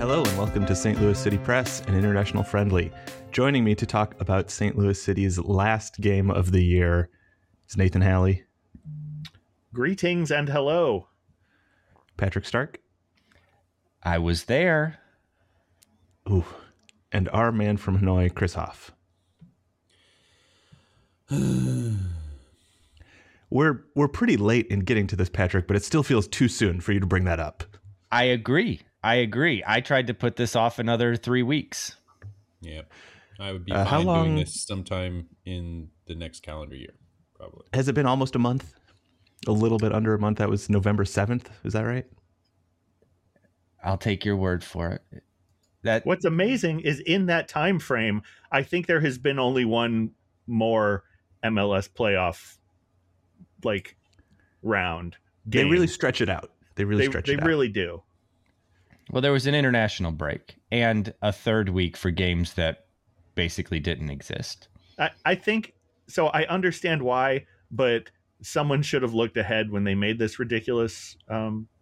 Hello and welcome to St. Louis City Press, an international friendly. Joining me to talk about St. Louis City's last game of the year is Nathan Halley. Greetings and hello. Patrick Stark. I was there. Ooh. And our man from Hanoi, Chris Hoff. We're pretty late in getting to this, Patrick, but it still feels too soon for you to bring that up. I agree. I tried to put this off another 3 weeks. Yeah. I would be fine doing this sometime in the next calendar year, probably. Has it been almost a month? A little bit under a month. That was November 7th. Is that right? I'll take your word for it. What's amazing is in that time frame, I think there has been only one more MLS playoff round. Game. They really stretch it out. They really do. Well, there was an international break and a third week for games that basically didn't exist. I think so. I understand why, but someone should have looked ahead when they made this ridiculous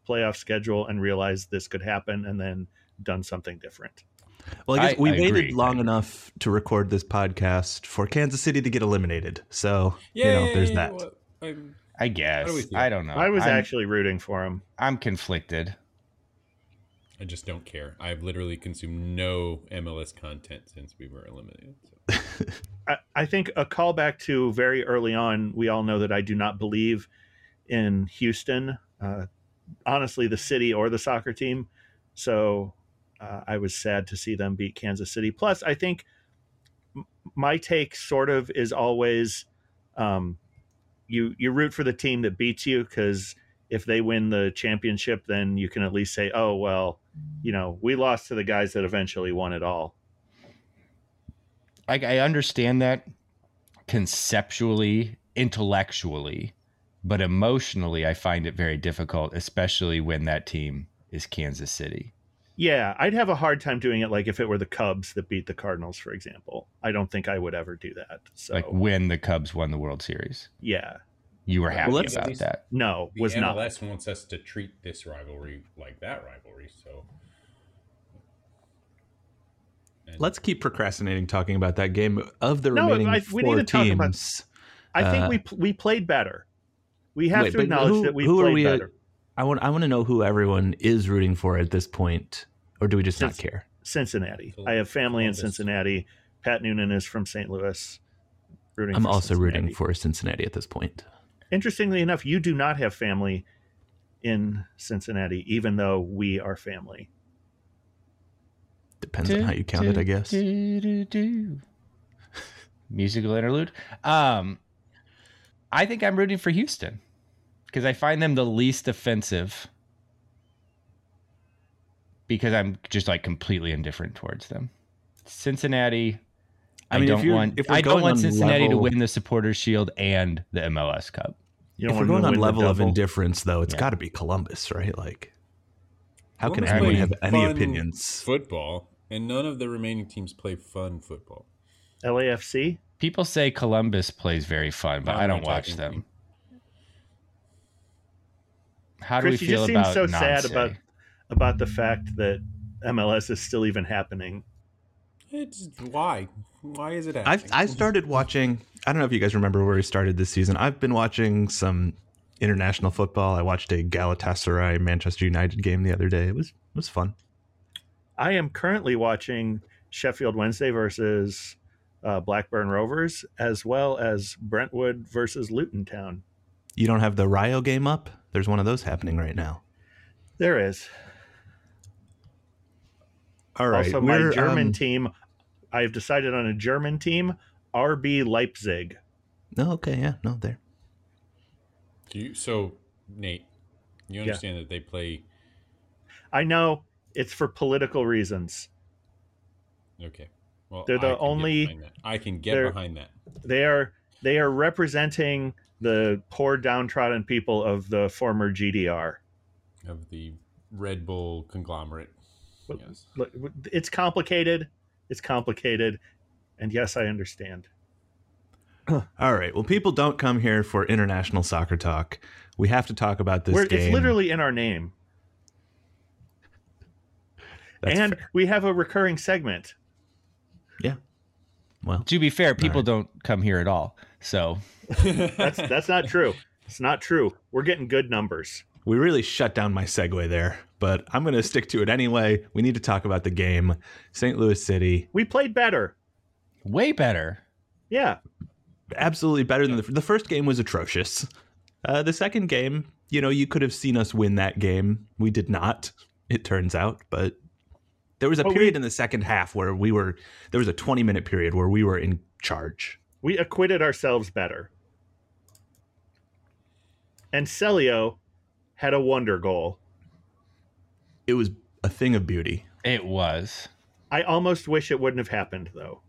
playoff schedule and realized this could happen and then done something different. Well, I guess we waited long enough to record this podcast for Kansas City to get eliminated. So, there's that. I guess. I don't know. I was actually rooting for him. I'm conflicted. I just don't care. I've literally consumed no MLS content since we were eliminated. So. I think a callback to very early on, we all know that I do not believe in Houston, honestly, the city or the soccer team. So I was sad to see them beat Kansas City. Plus, I think my take sort of is always you root for the team that beats you because if they win the championship, then you can at least say, oh, well, we lost to the guys that eventually won it all. I understand that conceptually, intellectually, but emotionally, I find it very difficult, especially when that team is Kansas City. Yeah, I'd have a hard time doing it. Like if it were the Cubs that beat the Cardinals, for example, I don't think I would ever do that. So, when the Cubs won the World Series, yeah, you were happy about that. No, was not. The MLS wants us to treat this rivalry like that rivalry. So let's keep procrastinating talking about that game of the remaining four teams. I think we played better. We have to acknowledge that we played better. I want to know who everyone is rooting for at this point, or do we just not care? Cincinnati. I have family in Cincinnati. Pat Noonan is from St. Louis. Rooting for Cincinnati at this point. Interestingly enough, you do not have family in Cincinnati, even though we are family. Depends on how you count it, I guess. Musical interlude. I think I'm rooting for Houston. Because I find them the least offensive because I'm just completely indifferent towards them. Cincinnati, I don't want Cincinnati to win the Supporters Shield and the MLS Cup. If we're going on level of indifference, though, it's got to be Columbus, right? How can anyone have any opinions? Football, and none of the remaining teams play fun football. LAFC? People say Columbus plays very fun, but I don't watch them. How do Chris, you just seem so sad about the fact that MLS is still even happening. Why is it happening? I started watching, I don't know if you guys remember where we started this season. I've been watching some international football. I watched a Galatasaray Manchester United game the other day. It was fun. I am currently watching Sheffield Wednesday versus Blackburn Rovers, as well as Brentwood versus Luton Town. You don't have the Rio game up? There's one of those happening right now. There is. All right. Also, my German team, I've decided on a German team, RB Leipzig. No, okay, yeah, no, there. So, Nate, you understand that they play... I know, it's for political reasons. Okay. Well, they're the only... I can get behind that. They are representing... the poor downtrodden people of the former GDR. Of the Red Bull conglomerate. Yes. It's complicated. And yes, I understand. All right. Well, people don't come here for international soccer talk. We have to talk about this game. It's literally in our name. That's and fair. We have a recurring segment. Yeah. Well, to be fair, people don't come here at all. So that's not true. It's not true. We're getting good numbers. We really shut down my segue there, but I'm going to stick to it anyway. We need to talk about the game. St. Louis City. We played better. Way better. Yeah. Absolutely better than the first game was atrocious. The second game, you know, you could have seen us win that game. We did not, it turns out, but there was a period in the second half where there was a 20-minute period where we were in charge. We acquitted ourselves better. And Celio had a wonder goal. It was a thing of beauty. It was. I almost wish it wouldn't have happened, though.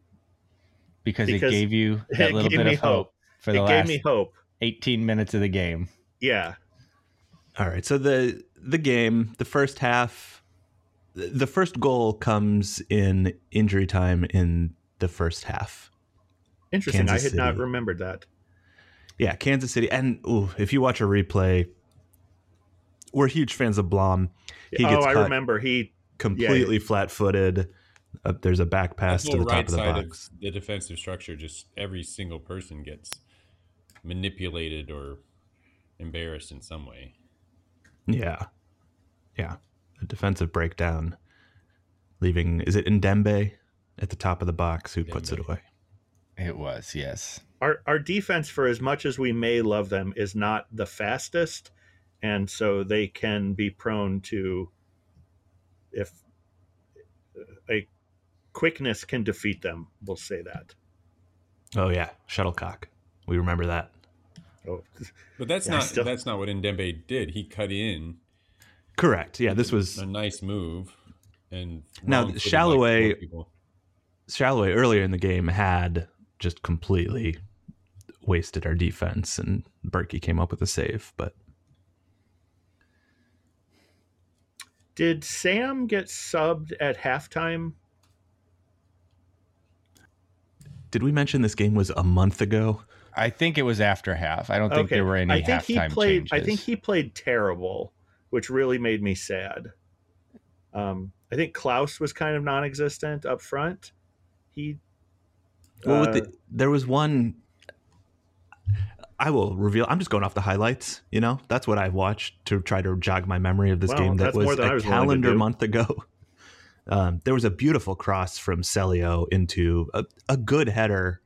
Because it gave you that little bit of hope for the last 18 minutes of the game. Yeah. All right. So the game, the first half, the first goal comes in injury time in the first half. Interesting. Kansas City. I had not remembered that. Yeah, Kansas City. And if you watch a replay, we're huge fans of Blom. He gets caught. I remember. He completely flat-footed. There's a back pass to the top of the box. The defensive structure, just every single person gets manipulated or embarrassed in some way. Yeah. A defensive breakdown, leaving, is it Ndembe at the top of the box who puts it away? It was, yes. Our defense, for as much as we may love them, is not the fastest, and so they can be prone to, if a quickness can defeat them, we'll say that. Oh yeah, shuttlecock. We remember that. Oh, but that's that's not what Ndembe did. He cut in. Correct. Yeah, this was a nice move. And now Shalloway earlier in the game had just completely wasted our defense, and Berkey came up with a save. But did Sam get subbed at halftime? Did we mention this game was a month ago? I think it was after half. I don't think there were any halftime changes. I think he played terrible, which really made me sad. I think Klaus was kind of non-existent up front. There was one. I will reveal. I'm just going off the highlights. You know, that's what I watched to try to jog my memory of this game. That was a calendar month ago. There was a beautiful cross from Celio into a good header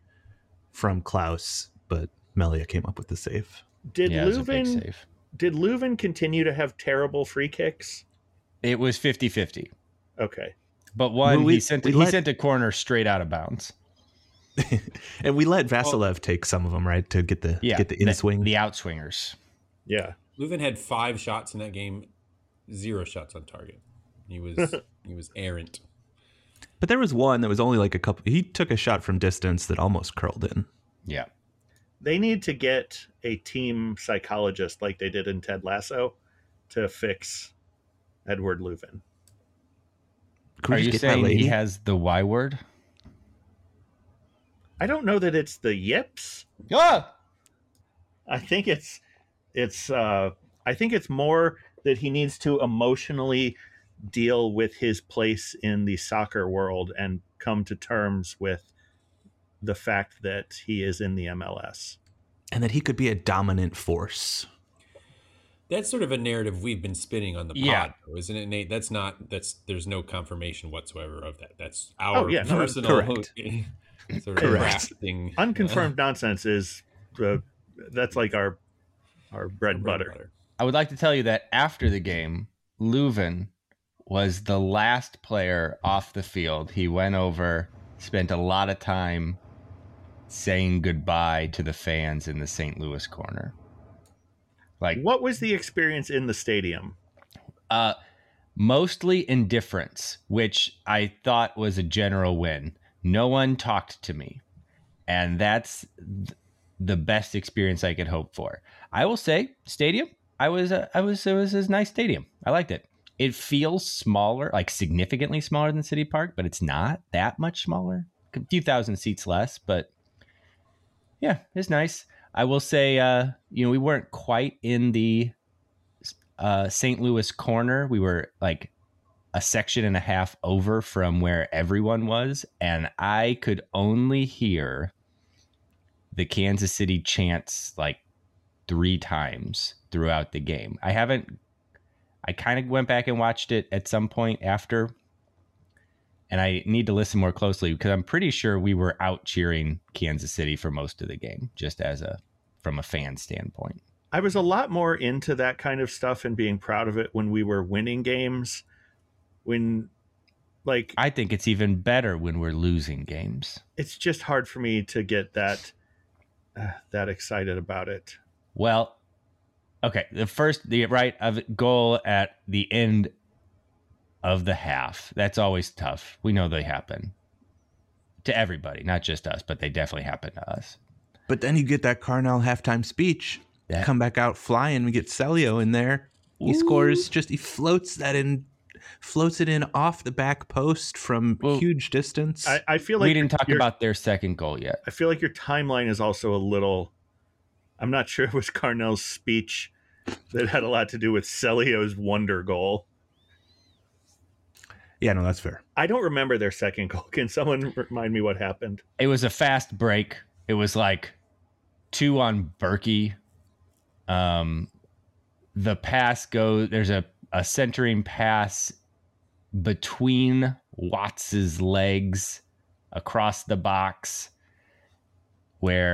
from Klaus, but Melia came up with the save. Did Leuven continue to have terrible free kicks? It was 50-50. Okay. But he sent a corner straight out of bounds. And we let Vasilev take some of them, right, to get the in-swing. The out-swingers. Yeah. Leuven had 5 shots in that game, 0 shots on target. He was errant. But there was one that was only like a couple. He took a shot from distance that almost curled in. Yeah. They need to get a team psychologist like they did in Ted Lasso to fix Edward Leuven. Are you saying he has the Y word? I don't know that it's the yips. Ah! I think it's more that he needs to emotionally deal with his place in the soccer world and come to terms with the fact that he is in the MLS. And that he could be a dominant force. That's sort of a narrative we've been spinning on the pod, though, isn't it, Nate? There's no confirmation whatsoever of that. That's our personal... Correct. Sort of rafting, unconfirmed nonsense is that's like our bread and butter. I would like to tell you that after the game, Leuven was the last player off the field. He went over, spent a lot of time saying goodbye to the fans in the St. Louis corner. Like, what was the experience in the stadium? Mostly indifference, which I thought was a general win. No one talked to me, and that's the best experience I could hope for. I will say, stadium. It was a nice stadium. I liked it. It feels smaller, like significantly smaller than City Park, but it's not that much smaller. A few thousand seats less, but yeah, it's nice. I will say, we weren't quite in the St. Louis corner. We were like a section and a half over from where everyone was, and I could only hear the Kansas City chants like 3 times throughout the game. I kind of went back and watched it at some point after, and I need to listen more closely because I'm pretty sure we were out cheering Kansas City for most of the game, just as from a fan standpoint. I was a lot more into that kind of stuff and being proud of it when we were winning games. I think it's even better when we're losing games. It's just hard for me to get that excited about it. Well, okay. The right of goal at the end of the half. That's always tough. We know they happen to everybody, not just us, but they definitely happen to us. But then you get that Carnell halftime speech. Yeah. Come back out flying. We get Celio in there. He scores. He floats that in. Floats it in off the back post from huge distance. I feel like we didn't talk about their second goal yet. I feel like your timeline is also a little. I'm not sure it was Carnell's speech that had a lot to do with Celio's wonder goal. Yeah, no, that's fair. I don't remember their second goal. Can someone remind me what happened? It was a fast break. It was like 2 on Berkey. The pass goes. There's a centering pass between Watts's legs across the box where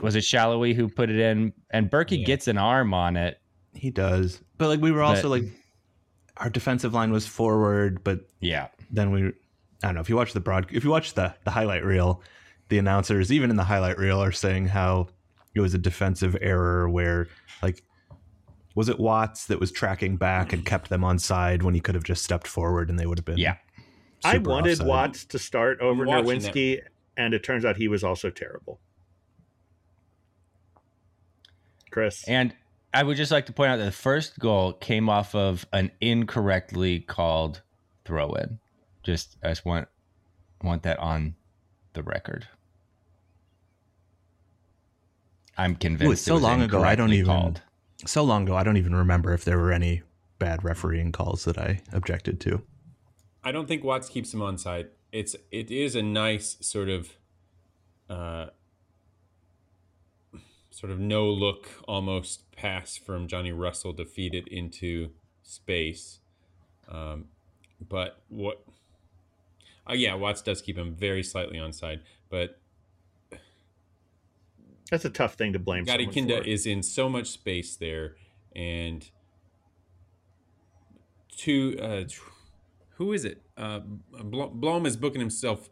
was it Shalloway who put it in, and Berkey gets an arm on it. He does. But we were also our defensive line was forward, but then I don't know if you watch the highlight reel, the announcers, even in the highlight reel, are saying how it was a defensive error where was it Watts that was tracking back and kept them onside when he could have just stepped forward and they would have been? Yeah. I wanted offside. Watts to start over Nowinski, and it turns out he was also terrible. Chris. And I would just like to point out that the first goal came off of an incorrectly called throw-in. I just want that on the record. I'm convinced. It was so long ago. I don't even remember if there were any bad refereeing calls that I objected to. I don't think Watts keeps him onside. It is a nice sort of no look almost pass from Johnny Russell to feed it into space. Watts does keep him very slightly onside, but that's a tough thing to blame. Gattikinda is in so much space there, and who is it? Blom is booking himself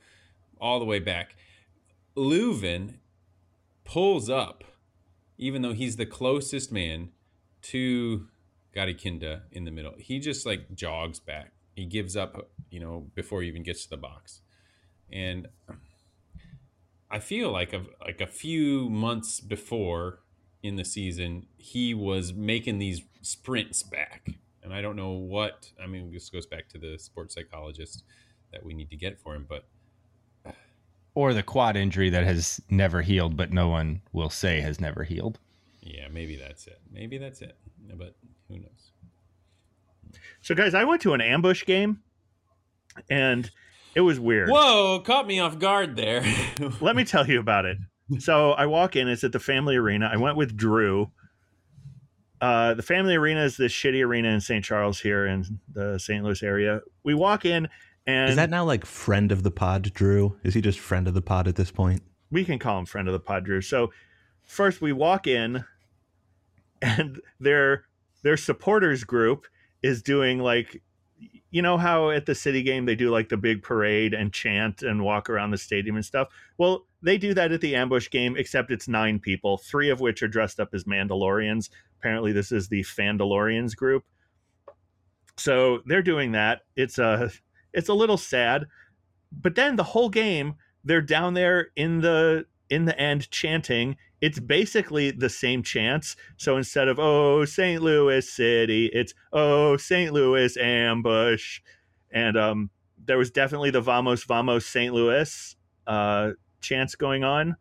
all the way back. Leuven pulls up, even though he's the closest man to Gattikinda in the middle. He just jogs back. He gives up, before he even gets to the box, and. I feel like a few months before in the season, he was making these sprints back. And I don't know this goes back to the sports psychologist that we need to get for him. Or the quad injury that has never healed, but no one will say has never healed. Yeah, maybe that's it. But who knows? So, guys, I went to an ambush game, and it was weird. Whoa, caught me off guard there. Let me tell you about it. So I walk in. It's at the Family Arena. I went with Drew. The Family Arena is this shitty arena in St. Charles here in the St. Louis area. We walk in, and... Is that now friend of the pod, Drew? Is he just friend of the pod at this point? We can call him friend of the pod, Drew. So first we walk in, and their supporters group is doing you know how at the City game they do the big parade and chant and walk around the stadium and stuff? Well, they do that at the ambush game, except it's 9 people, 3 of which are dressed up as Mandalorians. Apparently this is the Fandalorians group. So they're doing that. It's a little sad. But then the whole game, they're down there in the end chanting. It's basically the same chants. So instead of, oh, St. Louis City, it's, oh, St. Louis ambush. And there was definitely the Vamos, Vamos, St. Louis chants going on.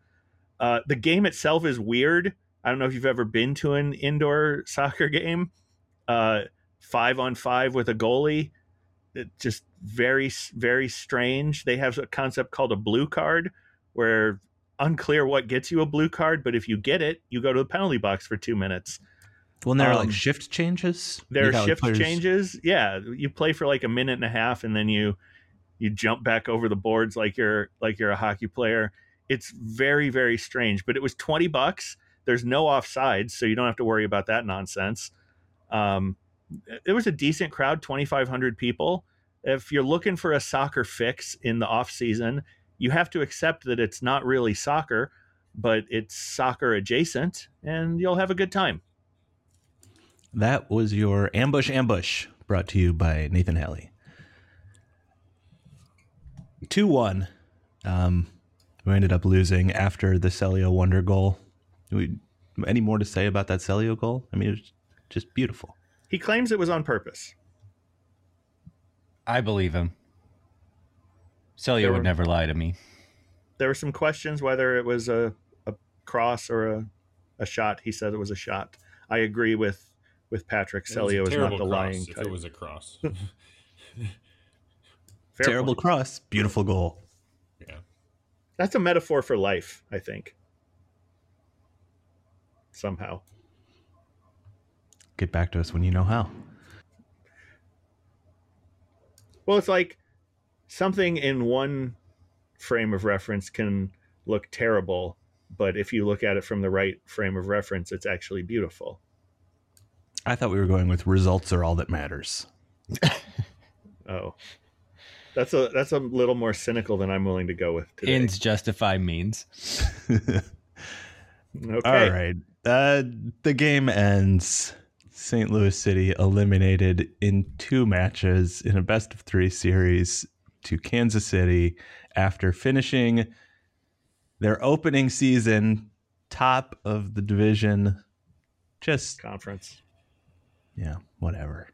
The game itself is weird. I don't know if you've ever been to an indoor soccer game. 5-on-5 with a goalie. It's just very, very strange. They have a concept called a blue card, where unclear what gets you a blue card, but if you get it, you go to the penalty box for 2 minutes. Well, there are like shift changes. There are shift changes. Yeah, you play for like a minute and a half, and then you jump back over the boards like you're a hockey player. It's very, very strange. But it was $20. There's no offsides, so you don't have to worry about that nonsense. It was a decent crowd, 2,500 people. If you're looking for a soccer fix in the off season, you have to accept that it's not really soccer, but it's soccer adjacent, and you'll have a good time. That was your ambush, brought to you by Nathan Halley. 2-1. We ended up losing after the Celio wonder goal. Any more to say about that Celio goal? I mean, it was just beautiful. He claims it was on purpose. I believe him. Celio would never lie to me. There were some questions whether it was a cross or a shot. He said it was a shot. I agree with Patrick. Celio is not the lying type. It was a cross. Terrible point. Cross. Beautiful goal. Yeah. That's a metaphor for life, I think. Somehow. Get back to us when you know how. Well, it's like something in one frame of reference can look terrible, but if you look at it from the right frame of reference, it's actually beautiful. I thought we were going with results are all that matters. Oh, that's a little more cynical than I'm willing to go with today. Ends justify means. Okay. All right. The game ends. St. Louis City eliminated in 2 matches in a best-of-3 series to Kansas City after finishing their opening season top of the division. Just conference. Yeah, whatever.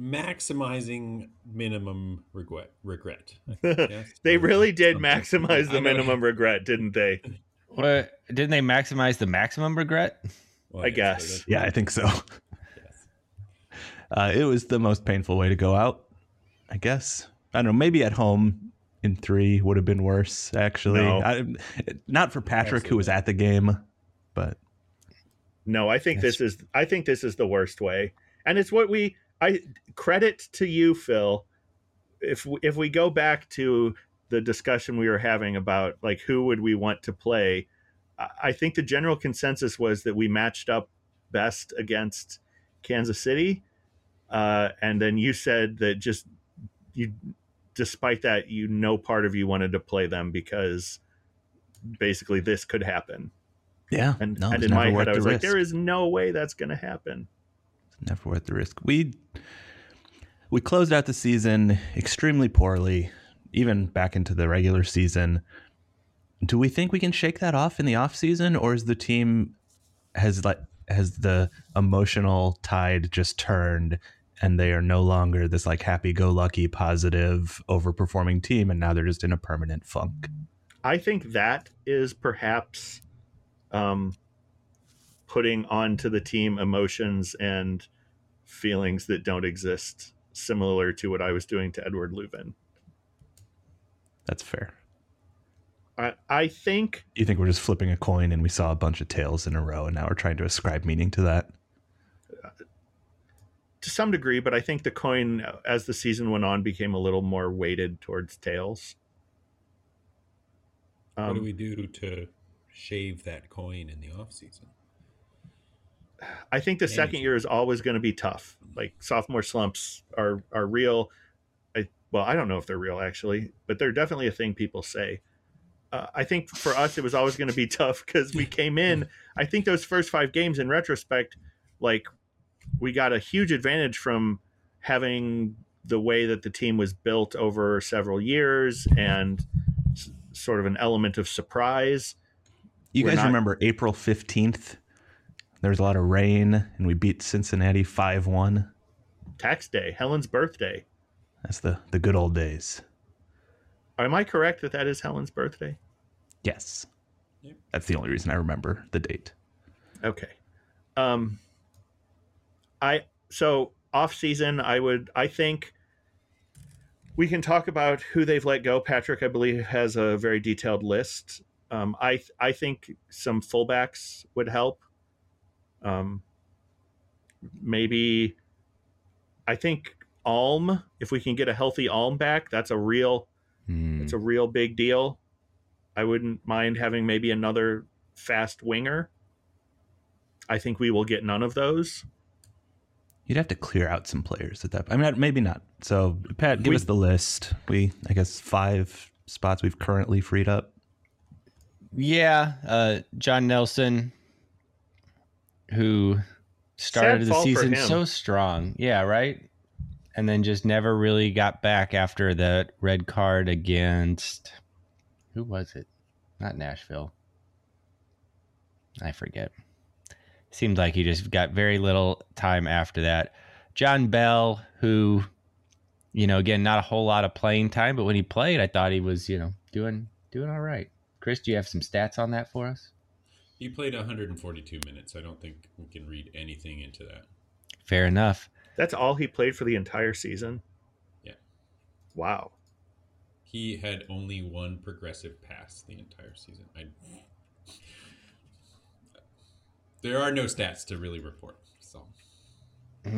Maximizing minimum regret. They really did maximize the minimum regret, didn't they? What? Didn't they maximize the maximum regret? Well, I guess. Yeah, I think so. Yes. It was the most painful way to go out, I guess. I don't know. Maybe at home in 3 would have been worse, actually. No. Not for Patrick, absolutely, who was at the game, but. No, I think this is the worst way. And it's what credit to you, Phil. If we go back to the discussion we were having about like who would we want to play, I think the general consensus was that we matched up best against Kansas City. And then you said that despite that, no part of you wanted to play them because basically this could happen. Yeah. And in my head, I was like, there is no way that's going to happen. It's never worth the risk. We closed out the season extremely poorly, even back into the regular season. Do we think we can shake that off in the off season, or is the team has the emotional tide just turned and they are no longer this like happy go lucky positive overperforming team, and now they're just in a permanent funk? I think that is perhaps putting onto the team emotions and feelings that don't exist, similar to what I was doing to Edward Leuven. That's fair. I think. You think we're just flipping a coin and we saw a bunch of tails in a row and now we're trying to ascribe meaning to that? To some degree, but I think the coin, as the season went on, became a little more weighted towards tails. What do we do to shave that coin in the offseason? I think the second year is always going to be tough. Like sophomore slumps are real. I don't know if they're real, actually, but they're definitely a thing people say. I think for us, it was always going to be tough because we came in. I think those first 5 games in retrospect, like we got a huge advantage from having the way that the team was built over several years and sort of an element of surprise. You guys remember April 15th? There was a lot of rain and we beat Cincinnati 5-1. Tax day, Helen's birthday. That's the good old days. Am I correct that is Helen's birthday? Yes. Yep. That's the only reason I remember the date. Okay. I think We can talk about who they've let go. Patrick, I believe, has a very detailed list. I think some fullbacks would help. Maybe I think Alm, if we can get a healthy Alm back, that's a real it's a real big deal. I wouldn't mind having maybe another fast winger. I think we will get none of those. You'd have to clear out some players at that point. I mean, maybe not. So, Pat, give us the list. I guess, 5 spots we've currently freed up. Yeah. John Nelson, who started the season so strong. Yeah, right? And then just never really got back after that red card against... Who was it? Not Nashville. I forget. Seemed like he just got very little time after that. John Bell, who, again, not a whole lot of playing time, but when he played, I thought he was, doing all right. Chris, do you have some stats on that for us? He played 142 minutes. I don't think we can read anything into that. Fair enough. That's all he played for the entire season? Yeah. Wow. He had only one progressive pass the entire season. There are no stats to really report. So.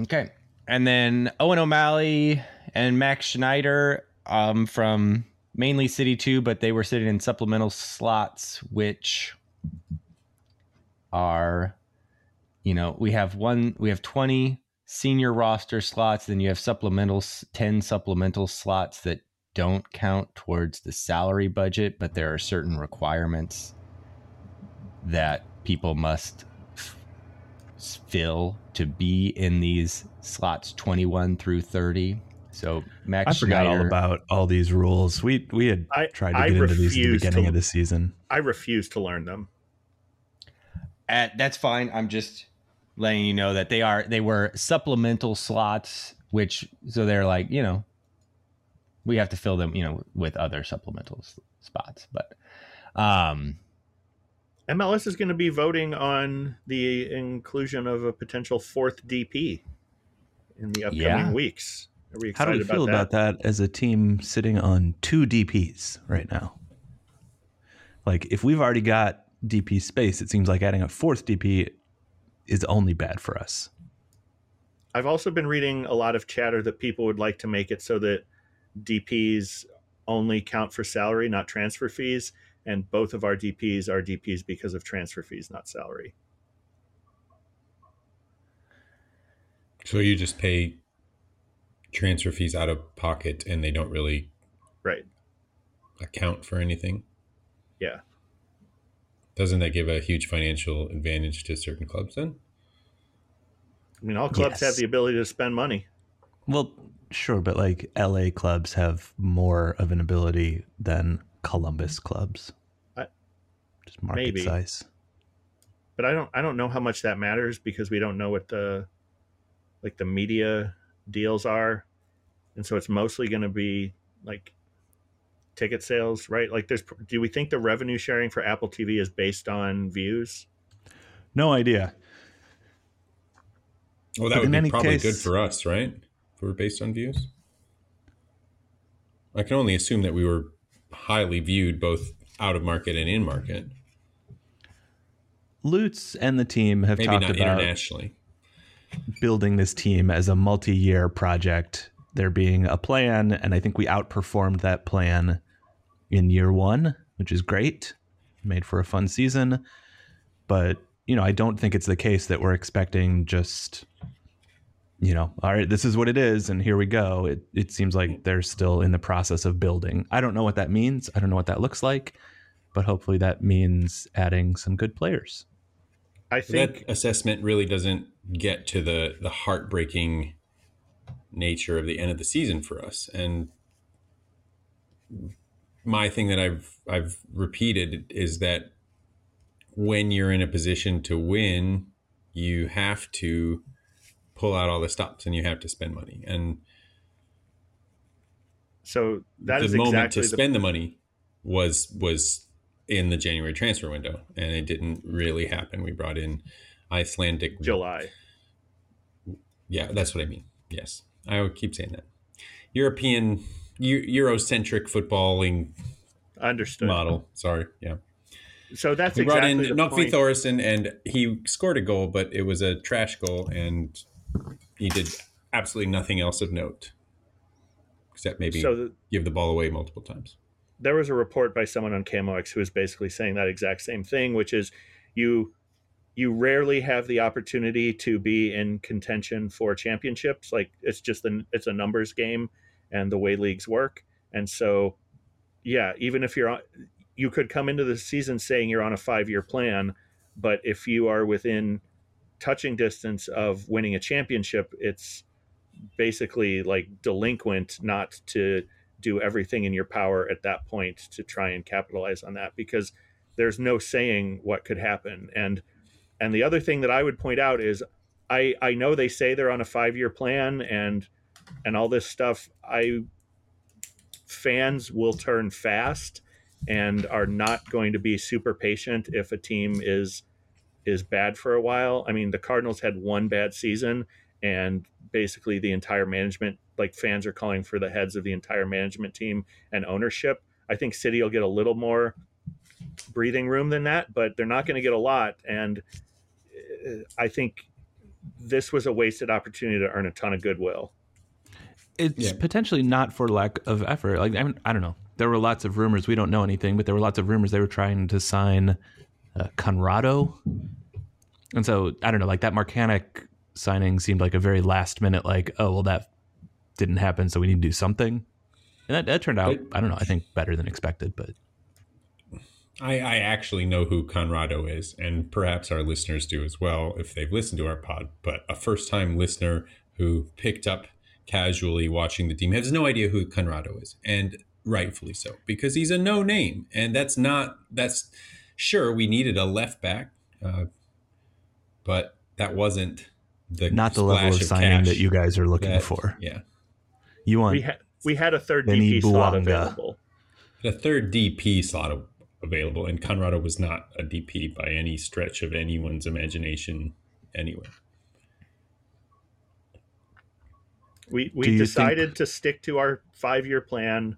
Okay. And then Owen O'Malley and Max Schneider from mainly City 2, but they were sitting in supplemental slots, which are, we have 20 senior roster slots. Then you have 10 supplemental slots that don't count towards the salary budget, but there are certain requirements that people must fill to be in these slots 21 through 30. So Max Schneider, forgot all about all these rules. We had tried to get into these at the beginning of the season. I refuse to learn them. That's fine. I'm just letting you know that they were supplemental slots, so they're like, we have to fill them, with other supplemental spots. But MLS is going to be voting on the inclusion of a potential 4th DP in the upcoming weeks. Are we excited about that? How do we feel about that as a team sitting on 2 DPs right now? Like, if we've already got DP space, it seems like adding a 4th DP is only bad for us. I've also been reading a lot of chatter that people would like to make it so that DPs only count for salary, not transfer fees, and both of our DPs are DPs because of transfer fees, not salary. So you just pay transfer fees out of pocket and they don't really account for anything? Yeah. Doesn't that give a huge financial advantage to certain clubs then? I mean, all clubs have the ability to spend money. Well, sure, but like LA clubs have more of an ability than Columbus clubs. Just market size. But I don't know how much that matters because we don't know what the media deals are. And so it's mostly going to be like ticket sales, right? Like do we think the revenue sharing for Apple TV is based on views? No idea. Well, that would be probably good for us, right? If we were based on views. I can only assume that we were highly viewed both out of market and in market. Lutz and the team have talked about internationally building this team as a multi-year project. There being a plan, and I think we outperformed that plan in year 1, which is great. Made for a fun season. But, I don't think it's the case that we're expecting just... all right, this is what it is, and here we go. It seems like they're still in the process of building. I don't know what that means. I don't know what that looks like, but hopefully that means adding some good players. I think that assessment really doesn't get to the heartbreaking nature of the end of the season for us. And my thing that I've repeated is that when you're in a position to win, you have to pull out all the stops and you have to spend money. And so that is exactly the moment to spend the money was in the January transfer window, and it didn't really happen. We brought in Icelandic July. Yeah, that's what I mean. Yes. I would keep saying that. European Eurocentric footballing model. Sorry, yeah. So that's exactly the point. Brought in Nokvi Thorisson, and he scored a goal, but it was a trash goal, and he did absolutely nothing else of note, except maybe give the ball away multiple times. There was a report by someone on CamoX who was basically saying that exact same thing, which is you rarely have the opportunity to be in contention for championships. Like, it's just it's a numbers game and the way leagues work. And so, yeah, even if you're on, you could come into the season saying you're on a 5-year plan, but if you are within touching distance of winning a championship, it's basically like delinquent not to do everything in your power at that point to try and capitalize on that, because there's no saying what could happen. And the other thing that I would point out is I know they say they're on a 5-year plan and all this stuff. Fans will turn fast and are not going to be super patient if a team is bad for a while. I mean, the Cardinals had one bad season, and basically the entire management, like, fans are calling for the heads of the entire management team and ownership. I think City will get a little more breathing room than that, but they're not going to get a lot. And I think this was a wasted opportunity to earn a ton of goodwill. It's potentially not for lack of effort. Like, I don't know. There were lots of rumors. We don't know anything, but there were lots of rumors they were trying to sign Conrado. And so, I don't know, like, that Marcanic signing seemed like a very last minute, like, oh, well, that didn't happen, so we need to do something. And that turned out, I don't know, I think better than expected. But I actually know who Conrado is, and perhaps our listeners do as well if they've listened to our pod. But a first-time listener who picked up casually watching the team has no idea who Conrado is, and rightfully so, because he's a no name. And that's sure, we needed a left back, but that wasn't the level of signing that you guys are looking for. Yeah, you want we had a third DP slot available. And Conrado was not a DP by any stretch of anyone's imagination anywhere. We decided to stick to our 5-year plan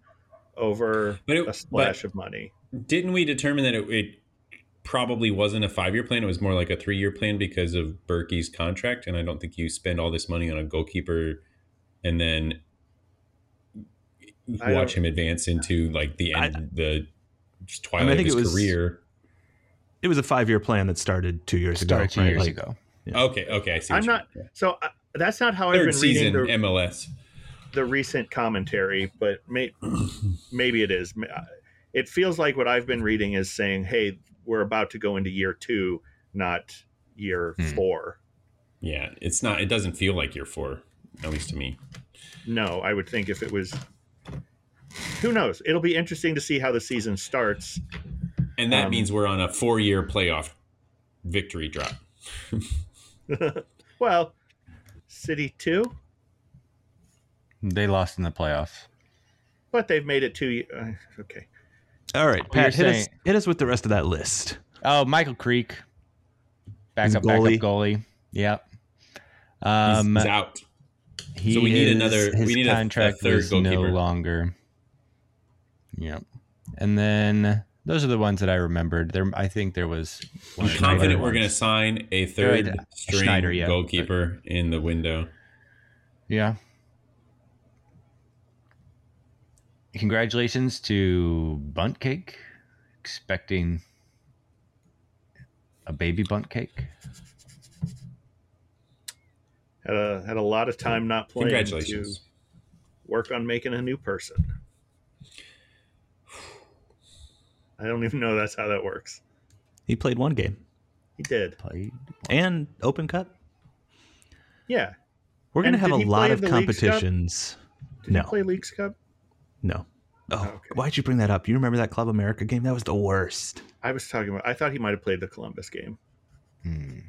over a splash of money. Didn't we determine that it probably wasn't a 5-year plan? It was more like a 3-year plan because of Berkey's contract. And I don't think you spend all this money on a goalkeeper and then watch him advance into like the end of the twilight of his career. It was a 5-year plan that started 2 years ago. Yeah. Okay, I see. That's not how I've been reading the MLS, the recent commentary, but maybe it is. It feels like what I've been reading is saying, hey, we're about to go into year 2, not year 4. Yeah, it's not. It doesn't feel like year 4, at least to me. No, I would think if it was. Who knows? It'll be interesting to see how the season starts. And that means we're on a 4-year playoff victory drop. Well, City 2? They lost in the playoffs. But they've made it 2 years. Okay. All right, Pat, hit us with the rest of that list. Oh, Michael Creek. Backup goalie. Yep. He's out. So we need another. His contract is no longer. Yep. And then those are the ones that I remembered. I think there was. I'm confident we're going to sign a third string goalkeeper in the window. Yeah. Congratulations to Bunt Cake. Expecting a baby Bunt Cake. Had a lot of time not playing. Congratulations. To work on making a new person. I don't even know that's how that works. He played one game. He did. And Open Cup? Yeah. We're going to have a lot of competitions. Did he play League's Cup? No. Oh, okay. Why'd you bring that up? You remember that Club America game? That was the worst. I thought he might have played the Columbus game. We're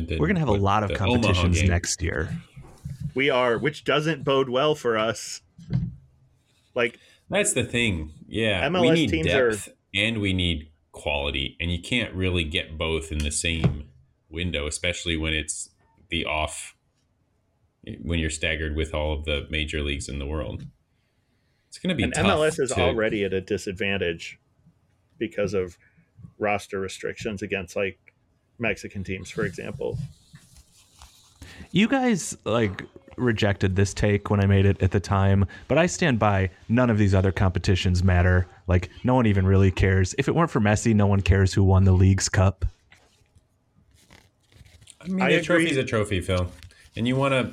going to have a lot of competitions next year. We are, which doesn't bode well for us. Like... That's the thing. Yeah. MLS we need teams depth and we need quality. And you can't really get both in the same window, especially when it's the off when you're staggered with all of the major leagues in the world. It's going to be and tough. MLS is already at a disadvantage because of roster restrictions against like Mexican teams, for example. You guys like rejected this take when I made it at the time, but I stand by none of these other competitions matter. Like no one even really cares. If it weren't for Messi, no one cares who won the League's Cup. I mean, a trophy's a trophy, Phil, and you want to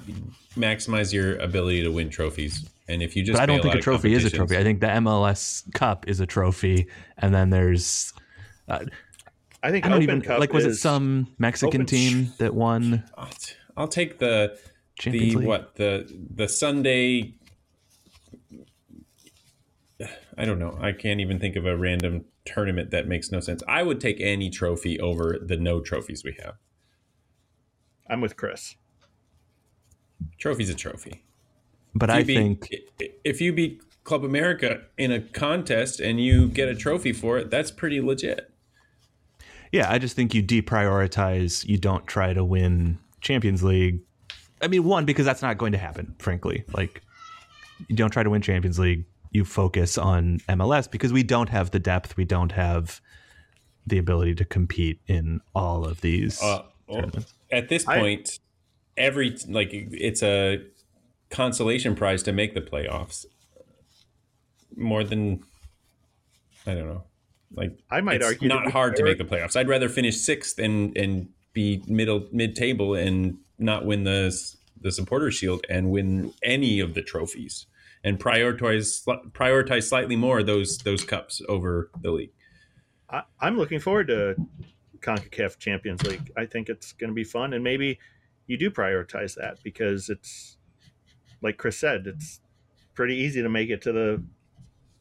maximize your ability to win trophies. And if you just, but I don't think a trophy is a trophy. I think the MLS Cup is a trophy, and then there's, I think I don't even like. Was it some Mexican team that won? I'll take the Sunday. I don't know. I can't even think of a random tournament that makes no sense. I would take any trophy over the no trophies we have. I'm with Chris. Trophy's a trophy. But I think if you beat Club America in a contest and you get a trophy for it, that's pretty legit. Yeah, I just think you deprioritize. You don't try to win Champions League. I mean, one, because that's not going to happen, frankly. Like, you don't try to win Champions League. You focus on MLS because we don't have the depth. We don't have the ability to compete in all of these tournaments. At this point, it's a consolation prize to make the playoffs more than, I don't know, like I might argue not hard to make the playoffs. I'd rather finish sixth and be mid-table and not win the Supporters Shield and win any of the trophies and prioritize slightly more those cups over the league. I'm looking forward to CONCACAF Champions League. I think it's going to be fun, and maybe you do prioritize that because it's, like Chris said, it's pretty easy to make it to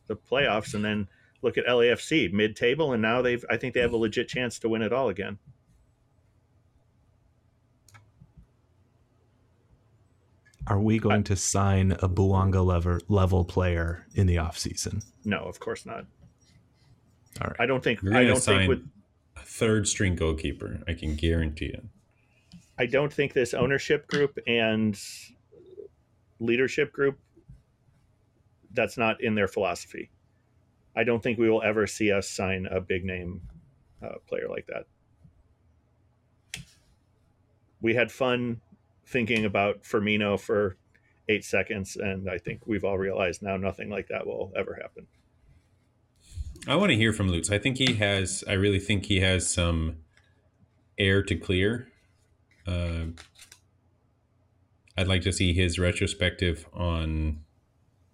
the playoffs. And then look at LAFC, mid-table, and now I think they have a legit chance to win it all again. Are we going to sign a Buonga level player in the offseason? No, of course not. All right. I don't think with a third string goalkeeper, I can guarantee it. I don't think this ownership group and leadership group, that's not in their philosophy. I don't think we will ever see us sign a big name player like that. We had fun thinking about Firmino for 8 seconds, and I think we've all realized now nothing like that will ever happen. I want to hear from Lutz. I really think he has some air to clear. I'd like to see his retrospective on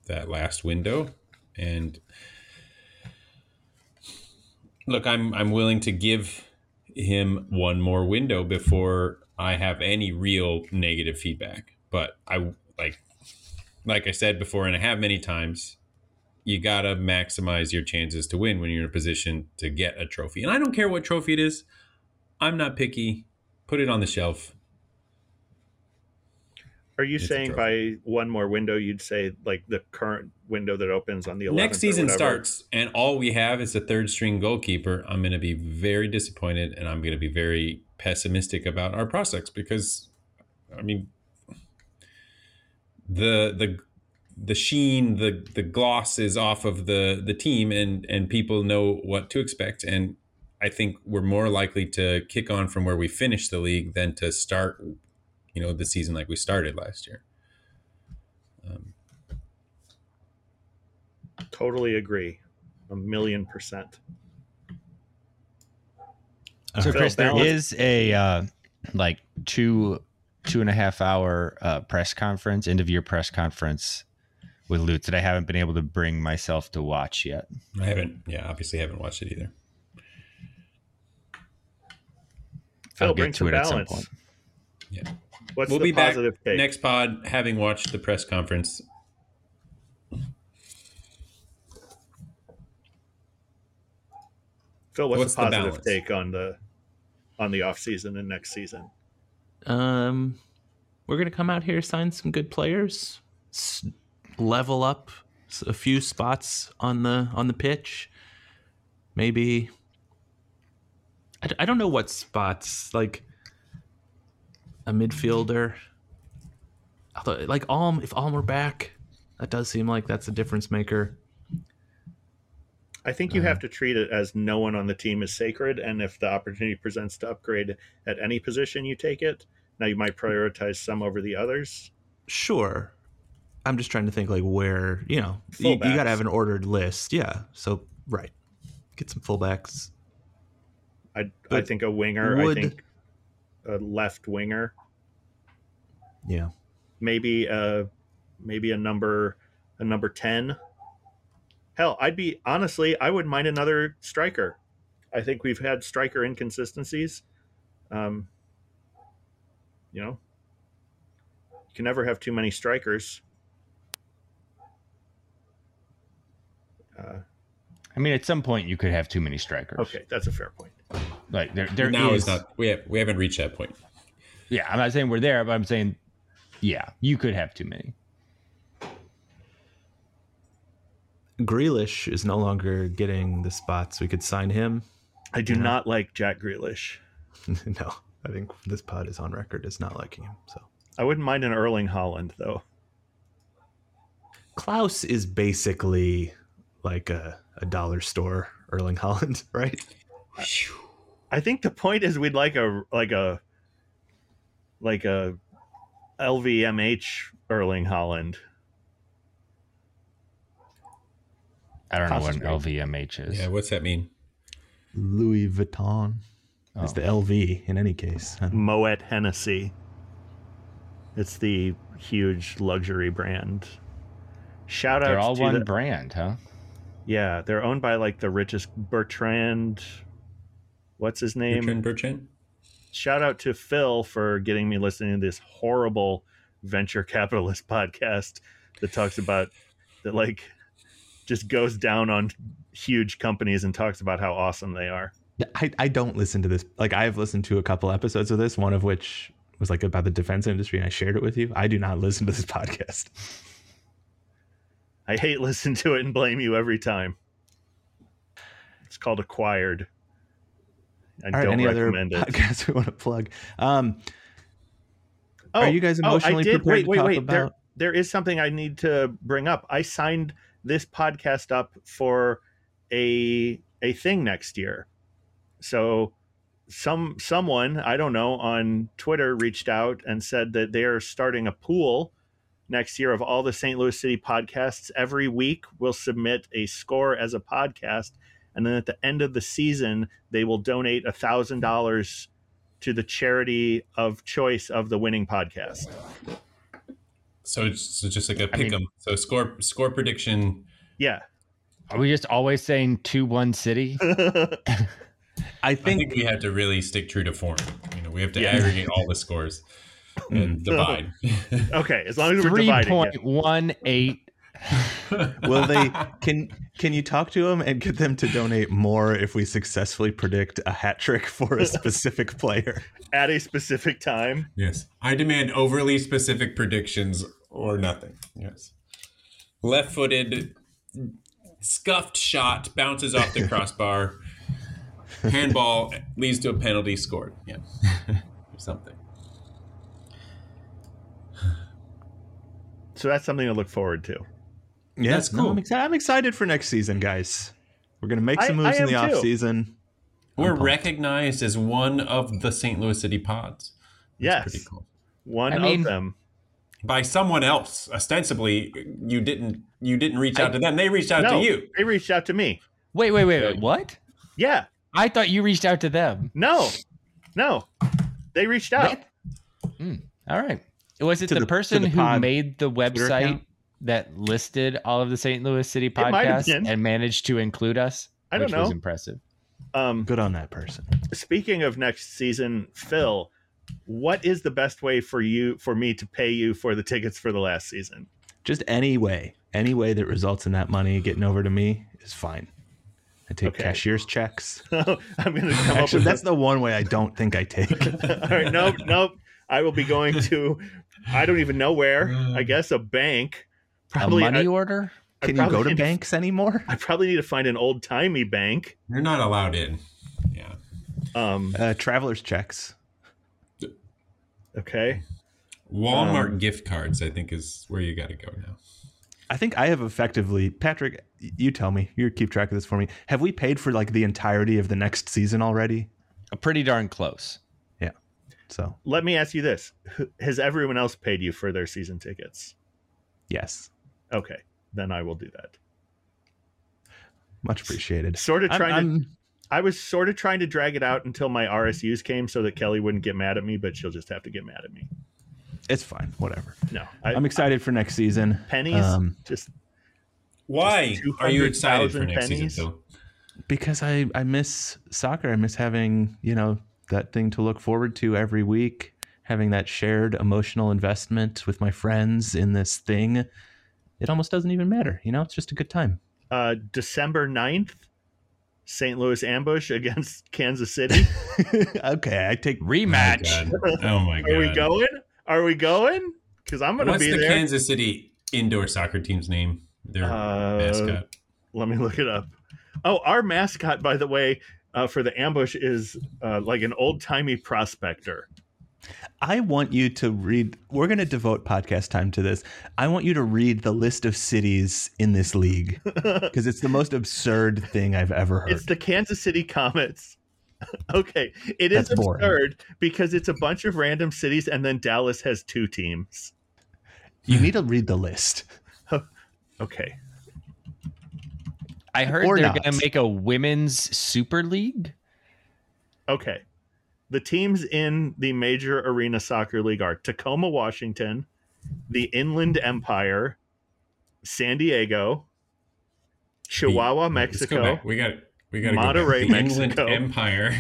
that last window. And look, I'm willing to give him one more window before I have any real negative feedback. But I like I said before, and I have many times, you got to maximize your chances to win when you're in a position to get a trophy. And I don't care what trophy it is. I'm not picky. Put it on the shelf. Are you saying by one more window, you'd say like the current window that opens on the 11th? Next season starts and all we have is a third string goalkeeper. I'm going to be very disappointed, and I'm going to be very pessimistic about our prospects because, I mean, the sheen, the gloss is off of the team, and people know what to expect. And I think we're more likely to kick on from where we finished the league than to start the season like we started last year. Totally agree. 1,000,000%. So Chris, there is a 2.5 hour press conference, end of year press conference with Lutz that I haven't been able to bring myself to watch yet. Obviously haven't watched it either. I'll get to it at some point. Yeah. We'll be back next pod, having watched the press conference. Phil, what's the positive take on the off season and next season? We're going to come out here, sign some good players, level up a few spots on the pitch. Maybe I don't know what spots, like a midfielder, I thought, like, Alm, if Alm were back, that does seem like that's a difference maker. I think you have to treat it as no one on the team is sacred, and if the opportunity presents to upgrade at any position, you take it. Now, you might prioritize some over the others. Sure. I'm just trying to think, like, where, you know, you got to have an ordered list. Yeah. So, right. Get some fullbacks. I think a winger. I think a left winger. Yeah. Maybe a number 10. Hell, I wouldn't mind another striker. I think we've had striker inconsistencies. You know, you can never have too many strikers. I mean, at some point you could have too many strikers. Okay, that's a fair point. Like there now is not. We haven't reached that point. Yeah, I'm not saying we're there, but I'm saying, yeah, you could have too many. Grealish is no longer getting the spots. We could sign him. I do not like Jack Grealish. No, I think this pod is on record as not liking him. So I wouldn't mind an Erling Haaland, though. Klaus is basically like a dollar store Erling Haaland, right? I think the point is we'd like a LVMH Erling Haaland. I don't know what an LVMH is. Yeah, what's that mean? Louis Vuitton. Oh. It's the LV in any case. Moet Hennessy. It's the huge luxury brand. Shout out to... They're all one brand, huh? Yeah, they're owned by like the richest Bertrand... What's his name? Bertrand? Shout out to Phil for getting me listening to this horrible venture capitalist podcast that talks about... that like... just goes down on huge companies and talks about how awesome they are. I don't listen to this. Like, I've listened to a couple episodes of this, one of which was like about the defense industry, and I shared it with you. I do not listen to this podcast. I hate listening to it and blame you every time. It's called Acquired. I don't recommend it. Podcasts we want to plug. Are you guys emotionally prepared to talk about... There is something I need to bring up. I signed this podcast up for a thing next year. So someone, I don't know, on Twitter reached out and said that they are starting a pool next year of all the St. Louis City podcasts. Every week we'll submit a score as a podcast. And then at the end of the season, they will donate $1,000 to the charity of choice of the winning podcast. So just like a pick 'em. So score prediction. Yeah. Are we just always saying 2-1 City? I think we have to really stick true to form. You know, we have to aggregate all the scores and divide. Okay, as long as we're dividing. 3.18. Will they? Can you talk to them and get them to donate more if we successfully predict a hat trick for a specific player at a specific time? Yes, I demand overly specific predictions. Or nothing. Yes. Left-footed, scuffed shot, bounces off the crossbar, handball leads to a penalty scored. Yeah. Or something. So that's something to look forward to. Yeah, that's cool. No, I'm excited for next season, guys. We're going to make some moves in the off-season. We're recognized as one of the St. Louis City pods. That's pretty cool. One of them. By someone else, ostensibly. You didn't reach out to them. They reached out to you. They reached out to me. Wait. What? Yeah. I thought you reached out to them. No. They reached out. All right. Was it the person who made the website that listed all of the St. Louis City podcasts and managed to include us? I don't know. Which was impressive. Good on that person. Speaking of next season, Phil, what is the best way for me to pay you for the tickets for the last season? Just any way that results in that money getting over to me is fine. I take cashier's checks. I'm gonna come up with that's the one way I don't think I take. All right, nope. I will be going to, I don't even know where. I guess a bank. Probably a money order. Can you go to banks anymore? I probably need to find an old timey bank. You're not allowed in. Yeah. Traveler's checks. Okay. Walmart gift cards, I think, is where you got to go now. I think I have effectively, Patrick, you tell me, you keep track of this for me. Have we paid for like the entirety of the next season already? Pretty darn close. Yeah. So let me ask you this. Has everyone else paid you for their season tickets? Yes. Okay. Then I will do that. Much appreciated. I was sort of trying to drag it out until my RSUs came so that Kelly wouldn't get mad at me, but she'll just have to get mad at me. It's fine. Whatever. No, I'm excited for next season. Pennies? Why are you excited for next season, though? Because I miss soccer. I miss having, that thing to look forward to every week, having that shared emotional investment with my friends in this thing. It almost doesn't even matter. It's just a good time. December 9th. St. Louis ambush against Kansas City. Okay, I take rematch. Oh my god. Are we going? Because I'm going to be there. What's the Kansas City indoor soccer team's name? Their mascot. Let me look it up. Oh, our mascot, by the way, for the ambush is like an old-timey prospector. I want you to read. We're going to devote podcast time to this. I want you to read the list of cities in this league because it's the most absurd thing I've ever heard. It's the Kansas City Comets. Okay, it is absurd because it's a bunch of random cities, and then Dallas has two teams. You need to read the list. Okay. I heard they're going to make a women's super league. Okay. The teams in the major arena soccer league are Tacoma, Washington, the Inland Empire, San Diego, Chihuahua, Mexico. We got Monterrey, Mexico. Inland Empire,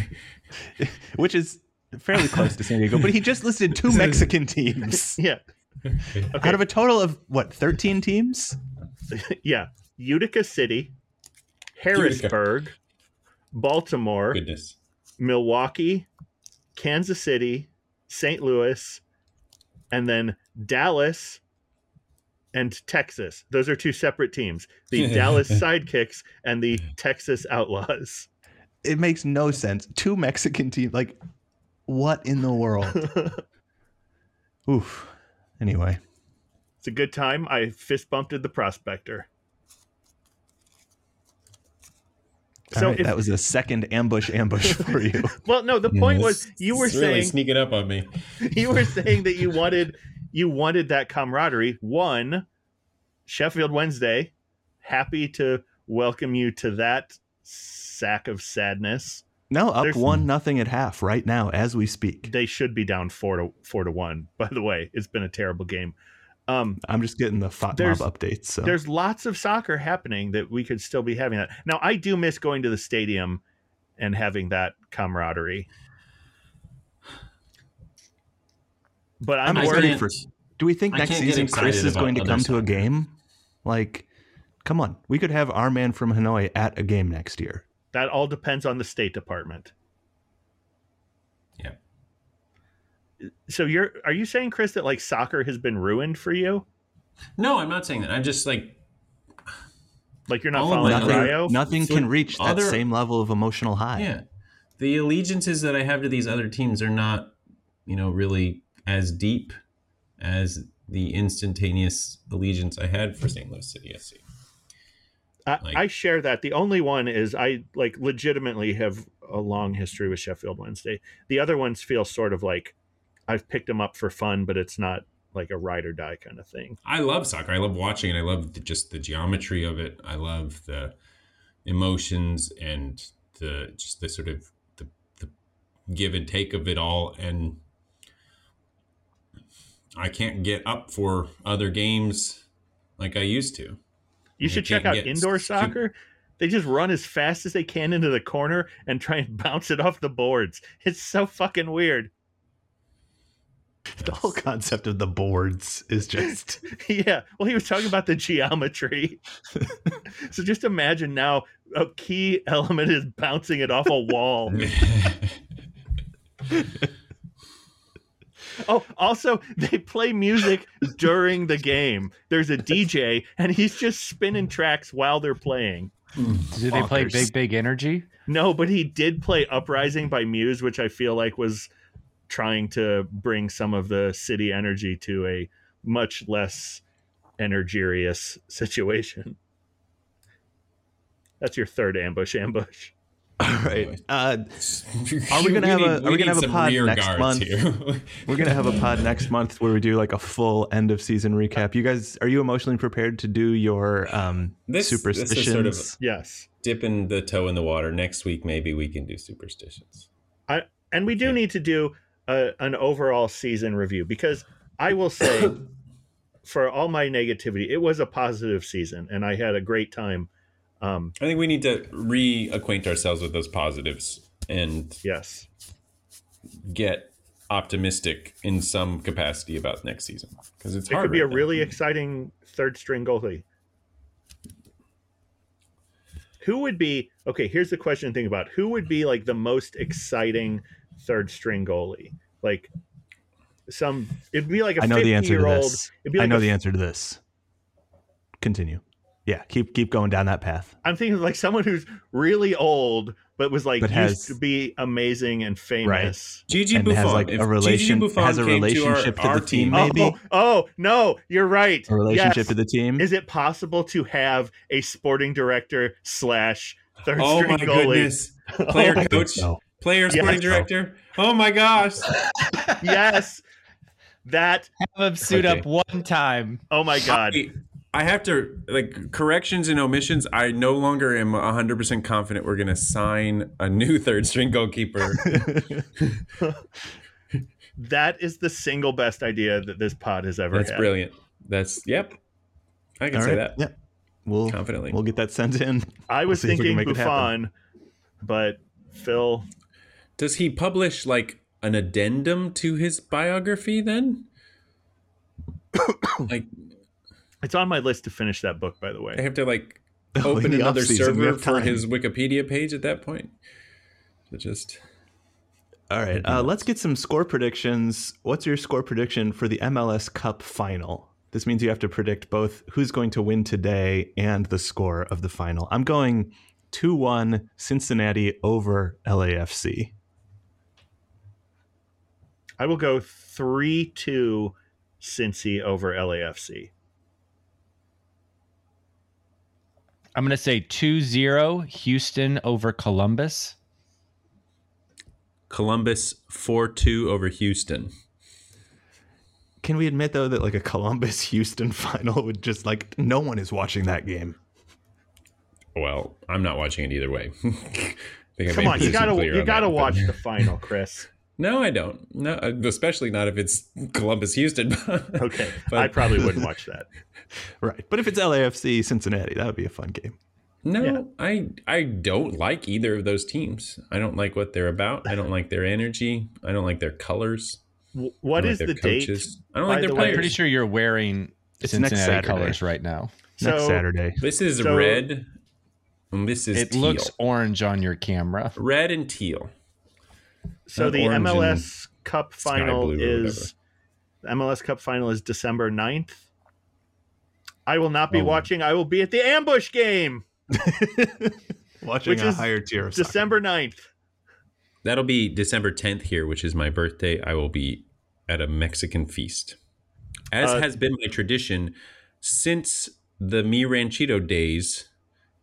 which is fairly close to San Diego, but he just listed two Mexican teams. Yeah. Okay. Out of a total of what, 13 teams? Yeah. Utica City, Harrisburg, Baltimore, Milwaukee, Kansas City, St. Louis, and then Dallas and Texas. Those are two separate teams, the Dallas Sidekicks and the Texas Outlaws. It makes no sense. Two Mexican teams. Like, what in the world? Oof. Anyway. It's a good time. I fist bumped the prospector. All right, that was a second ambush for you. Well, no, the point was you were saying really sneaking up on me. You were saying that you wanted that camaraderie. One, Sheffield Wednesday, happy to welcome you to that sack of sadness. No, up 1-0 at half right now as we speak. They should be down 4-1. By the way, it's been a terrible game. I'm just getting the FOT mob updates. So. There's lots of soccer happening that we could still be having that. Now, I do miss going to the stadium and having that camaraderie. But I'm worried for... Do we think next season Chris is going to come to a game? Like, come on. We could have our man from Hanoi at a game next year. That all depends on the State Department. Yeah. So are you saying, Chris, that like soccer has been ruined for you? No, I'm not saying that. I'm just like you're not following Rio. Nothing can reach that same level of emotional high. Yeah, the allegiances that I have to these other teams are not, really as deep as the instantaneous allegiance I had for St. Louis City SC. I share that. The only one is I like legitimately have a long history with Sheffield Wednesday. The other ones feel sort of like I've picked them up for fun, but it's not like a ride or die kind of thing. I love soccer. I love watching it. I love just the geometry of it. I love the emotions and the sort of the give and take of it all. And I can't get up for other games like I used to. You should check out indoor soccer. They just run as fast as they can into the corner and try and bounce it off the boards. It's so fucking weird. The whole concept of the boards is just... Yeah. Well, he was talking about the geometry. So just imagine now a key element is bouncing it off a wall. Oh, also, they play music during the game. There's a DJ, and he's just spinning tracks while they're playing. Did they play Big Energy? No, but he did play Uprising by Muse, which I feel like was... trying to bring some of the city energy to a much less energerious situation. That's your third ambush. All right. Are we gonna have a pod next month? We're gonna have a pod next month where we do like a full end of season recap. You guys, are you emotionally prepared to do your superstitions? This is sort of yes. Dipping the toe in the water. Next week, maybe we can do superstitions. We do need to do an overall season review, because I will say, for all my negativity, it was a positive season, and I had a great time. I think we need to reacquaint ourselves with those positives and yes, get optimistic in some capacity about next season, because it's hard. It could be a really exciting third string goalie. Who would be okay? Here's the question to think about: who would be like the most exciting third string goalie? Like some, it'd be like a 50-year-old. I know the answer to this. Continue. Yeah, keep going down that path. I'm thinking of like someone who's really old, but was like used to be amazing and famous. Right. Gigi Buffon has like a relationship to the team. Maybe. Oh no, you're right. A relationship to the team. Is it possible to have a sporting director / third string goalie? Goodness. Player coach, player sporting director. Oh my gosh. Yes, that have him suit up one time. Oh my god. I have to, like, corrections and omissions, I no longer am 100% confident we're going to sign a new third string goalkeeper. That is the single best idea that this pod has ever had. That's brilliant. That's, yep. I can say that. Yep. We'll confidently. We'll get that sent in. I was thinking Buffon, but Phil. Does he publish, like, an addendum to his biography then? Like. It's on my list to finish that book, by the way. I have to like open another server for his Wikipedia page at that point. All right. Let's get some score predictions. What's your score prediction for the MLS Cup final? This means you have to predict both who's going to win today and the score of the final. I'm going 2-1 Cincinnati over LAFC. I will go 3-2 Cincy over LAFC. I'm going to say 2-0 Houston over Columbus. Columbus 4-2 over Houston. Can we admit, though, that like a Columbus-Houston final would just like no one is watching that game? Well, I'm not watching it either way. Come on, you gotta watch the final, Chris. No, I don't. No, especially not if it's Columbus-Houston. Okay, but I probably wouldn't watch that. Right, but if it's LAFC Cincinnati, that would be a fun game. No, yeah. I don't like either of those teams. I don't like what they're about. I don't like their energy. I don't like their colors. What is the coaches. Date? I don't like their players. I'm pretty sure you're wearing Cincinnati colors right now. So, next Saturday. This is red. And this is teal. It looks orange on your camera. Red and teal. So the MLS Cup final is December 9th. I will not be watching. I will be at the ambush game. Watching a higher tier of December 9th. That'll be December 10th here, which is my birthday. I will be at a Mexican feast. As has been my tradition since the Mi Ranchito days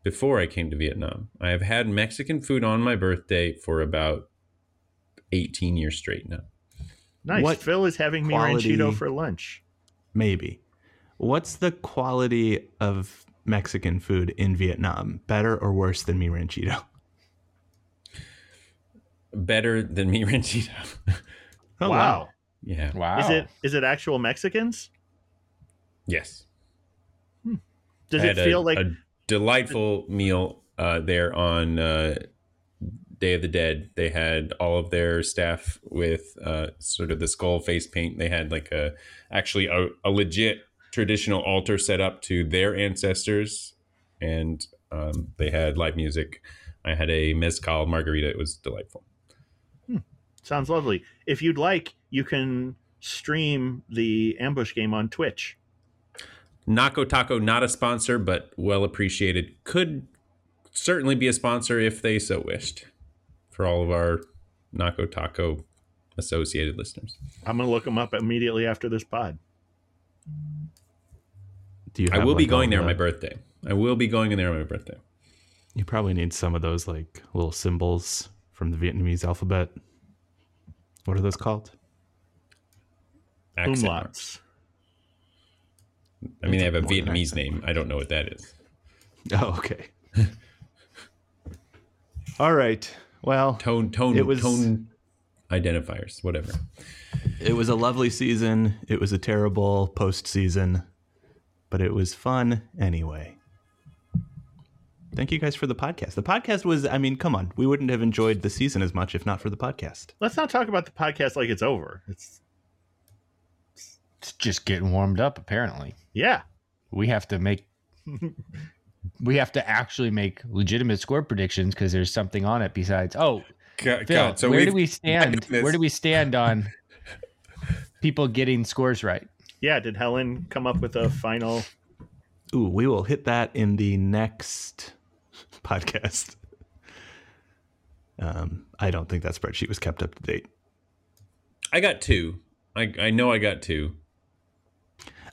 before I came to Vietnam. I have had Mexican food on my birthday for about 18 years straight now. Nice. What Phil is having Mi Ranchito for lunch. Maybe. What's the quality of Mexican food in Vietnam? Better or worse than Mi Ranchito? Better than Mi Ranchito. Oh, wow. Yeah. Wow. Is it actual Mexicans? Yes. Does it feel like a delightful meal there on Day of the Dead? They had all of their staff with sort of the skull face paint. They had like a legit traditional altar set up to their ancestors, and they had live music. I had a mezcal margarita. It was delightful. Sounds lovely. If you'd like, you can stream the ambush game on Twitch. Naco Taco, not a sponsor, but well appreciated. Could certainly be a sponsor if they so wished for all of our Naco Taco associated listeners. I'm going to look them up immediately after this pod. I will be going in there on my birthday. You probably need some of those like little symbols from the Vietnamese alphabet. What are those called? Accent marks. I mean, they have a Vietnamese name. I don't know what that is. Oh, okay. All right. Well, tone identifiers, whatever. It was a lovely season. It was a terrible postseason, but it was fun anyway. Thank you guys for the podcast. The podcast was, I mean, come on. We wouldn't have enjoyed the season as much if not for the podcast. Let's not talk about the podcast like it's over. It's just getting warmed up, apparently. Yeah. We have to actually make legitimate score predictions because there's something on it besides, God. So where do we stand? Where do we stand on people getting scores right? Yeah. Did Helen come up with a final? Ooh, we will hit that in the next podcast. I don't think that spreadsheet was kept up to date. I got two. I know I got two.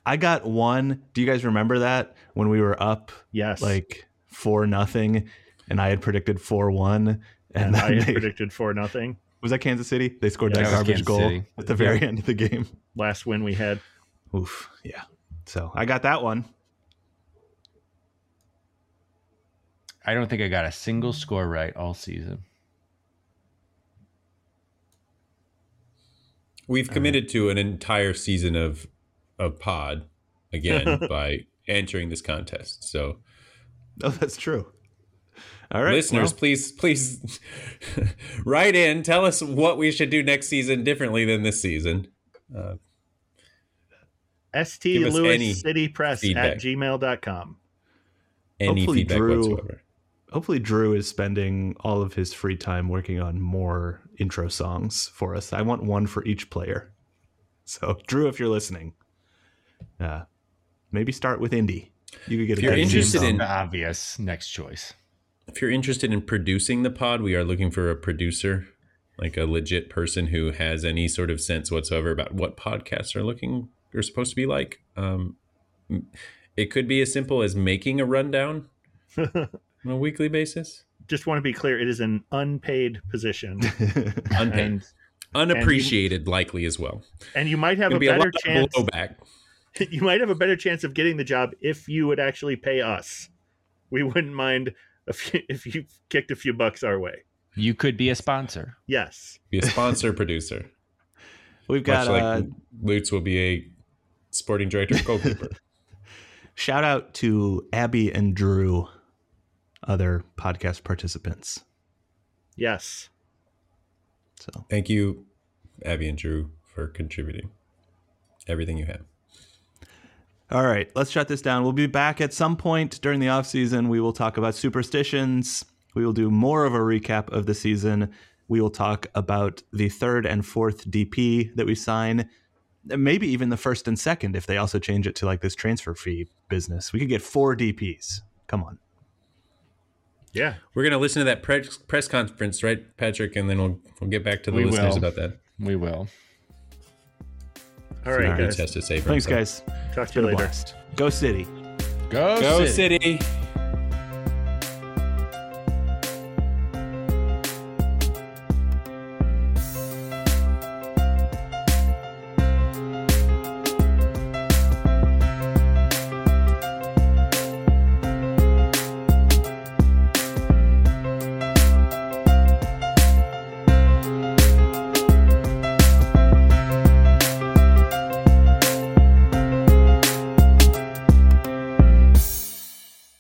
I got one. Do you guys remember that when we were up? Yes. Like 4-0, and I had predicted 4-1, and I had predicted 4-0. Was that Kansas City? They scored that garbage goal at the very end of the game. Last win we had. Oof. Yeah. So I got that one. I don't think I got a single score right all season. We've committed to an entire season of pod again by entering this contest. So, oh, that's true. All right, listeners, please write in. Tell us what we should do next season differently than this season. St. Louis City Press feedback. At gmail.com. Any hopefully feedback whatsoever. Hopefully Drew is spending all of his free time working on more intro songs for us. I want one for each player. So Drew, if you're listening, maybe start with indie. You could get if a you're interested in the obvious next choice. If you're interested in producing the pod, we are looking for a producer, like a legit person who has any sort of sense whatsoever about what podcasts are supposed to be like. It could be as simple as making a rundown. On a weekly basis? Just want to be clear, it is an unpaid position. Unpaid. Unappreciated, likely as well. And you might have a better chance. You might have a better chance of getting the job if you would actually pay us. We wouldn't mind if you kicked a few bucks our way. You could be a sponsor. Yes. Be a sponsor producer. We've got Lutz will be a sporting director goalkeeper. Shout out to Abby and Drew. Other podcast participants. Yes. So thank you, Abby and Drew, for contributing everything you have. All right, let's shut this down. We'll be back at some point during the off season. We will talk about superstitions. We will do more of a recap of the season. We will talk about the 3rd and 4th DP that we sign. Maybe even the 1st and 2nd, if they also change it to like this transfer fee business, we could get 4 DPs. Come on. Yeah, we're going to listen to that press conference, right, Patrick? And then we'll get back to the listeners about that. We will. All right, guys. Thanks, guys. Talk to you later. Go City. Go City.